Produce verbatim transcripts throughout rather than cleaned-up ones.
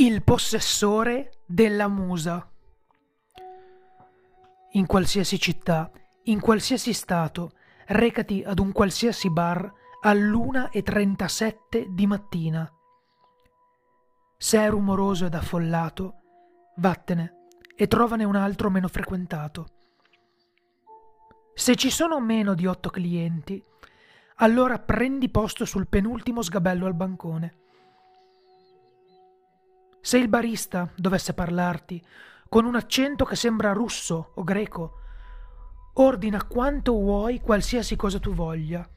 Il possessore della musa. In qualsiasi città, in qualsiasi stato, recati ad un qualsiasi bar all'una e trentasette di mattina. Se è rumoroso ed affollato, vattene e trovane un altro meno frequentato. Se ci sono meno di otto clienti, allora prendi posto sul penultimo sgabello al bancone. Se il barista dovesse parlarti con un accento che sembra russo o greco, ordina quanto vuoi qualsiasi cosa tu voglia,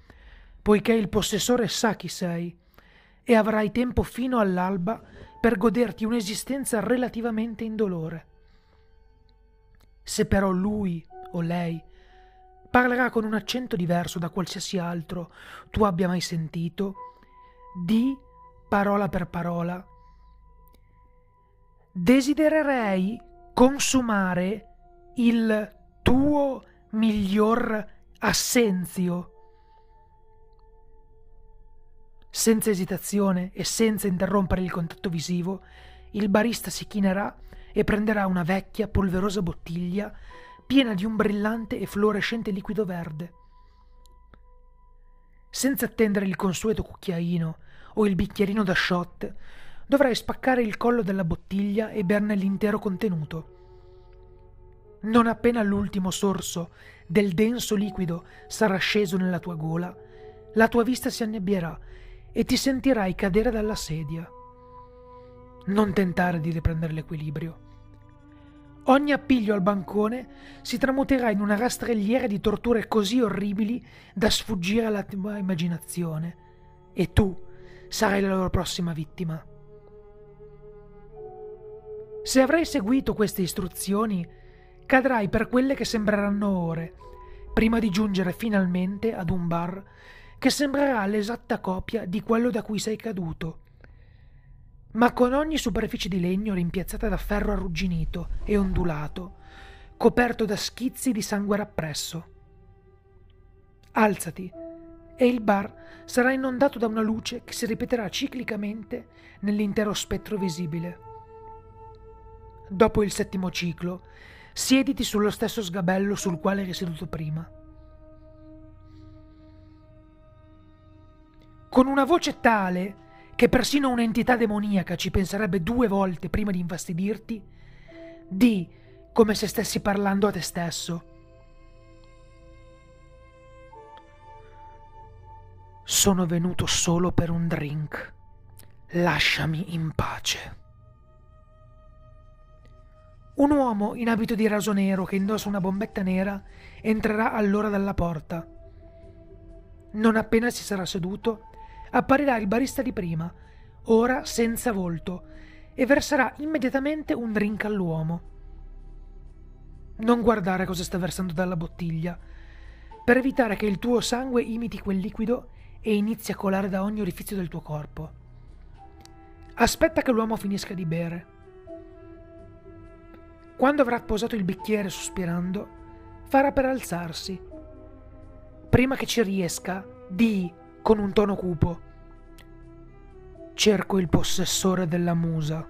poiché il possessore sa chi sei e avrai tempo fino all'alba per goderti un'esistenza relativamente indolore. Se però lui o lei parlerà con un accento diverso da qualsiasi altro tu abbia mai sentito, di parola per parola: desidererei consumare il tuo miglior assenzio. Senza esitazione e senza interrompere il contatto visivo, il barista si chinerà e prenderà una vecchia polverosa bottiglia piena di un brillante e fluorescente liquido verde. Senza attendere il consueto cucchiaino o il bicchierino da shot, dovrai spaccare il collo della bottiglia e berne l'intero contenuto. Non appena l'ultimo sorso del denso liquido sarà sceso nella tua gola, la tua vista si annebbierà e ti sentirai cadere dalla sedia. Non tentare di riprendere l'equilibrio. Ogni appiglio al bancone si tramuterà in una rastrelliera di torture così orribili da sfuggire alla tua immaginazione, e tu sarai la loro prossima vittima. Se avrai seguito queste istruzioni, cadrai per quelle che sembreranno ore, prima di giungere finalmente ad un bar che sembrerà l'esatta copia di quello da cui sei caduto, ma con ogni superficie di legno rimpiazzata da ferro arrugginito e ondulato, coperto da schizzi di sangue rappresso. Alzati, e il bar sarà inondato da una luce che si ripeterà ciclicamente nell'intero spettro visibile. Dopo il settimo ciclo, siediti sullo stesso sgabello sul quale eri seduto prima. Con una voce tale che persino un'entità demoniaca ci penserebbe due volte prima di infastidirti, di come se stessi parlando a te stesso: sono venuto solo per un drink, lasciami in pace. Un uomo in abito di raso nero che indossa una bombetta nera entrerà allora dalla porta. Non appena si sarà seduto, apparirà il barista di prima, ora senza volto, e verserà immediatamente un drink all'uomo. Non guardare cosa sta versando dalla bottiglia, per evitare che il tuo sangue imiti quel liquido e inizi a colare da ogni orifizio del tuo corpo. Aspetta che l'uomo finisca di bere. Quando avrà posato il bicchiere sospirando, farà per alzarsi. Prima che ci riesca, di con un tono cupo: cerco il possessore della musa.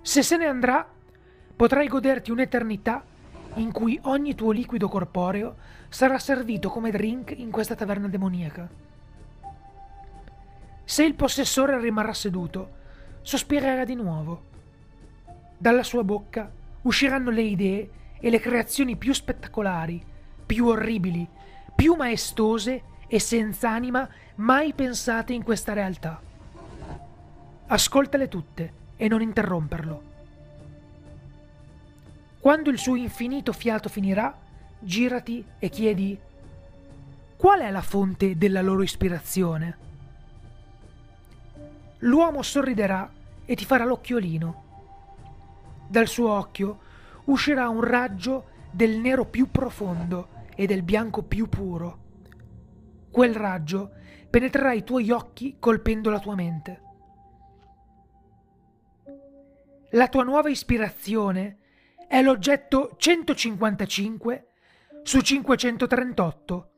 Se se ne andrà, potrai goderti un'eternità in cui ogni tuo liquido corporeo sarà servito come drink in questa taverna demoniaca. Se il possessore rimarrà seduto, sospirerà di nuovo. Dalla sua bocca usciranno le idee e le creazioni più spettacolari, più orribili, più maestose e senza anima mai pensate in questa realtà. Ascoltale tutte e non interromperlo. Quando il suo infinito fiato finirà, girati e chiedi: qual è la fonte della loro ispirazione? L'uomo sorriderà e ti farà l'occhiolino. Dal suo occhio uscirà un raggio del nero più profondo e del bianco più puro. Quel raggio penetrerà i tuoi occhi colpendo la tua mente. La tua nuova ispirazione è l'oggetto centocinquantacinque su cinquecentotrentotto.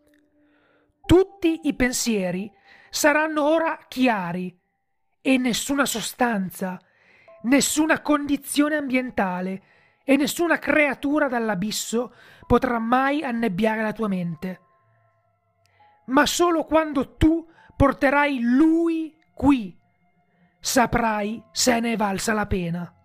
Tutti i pensieri saranno ora chiari e nessuna sostanza, nessuna condizione ambientale e nessuna creatura dall'abisso potrà mai annebbiare la tua mente. Ma solo quando tu porterai lui qui, saprai se ne è valsa la pena.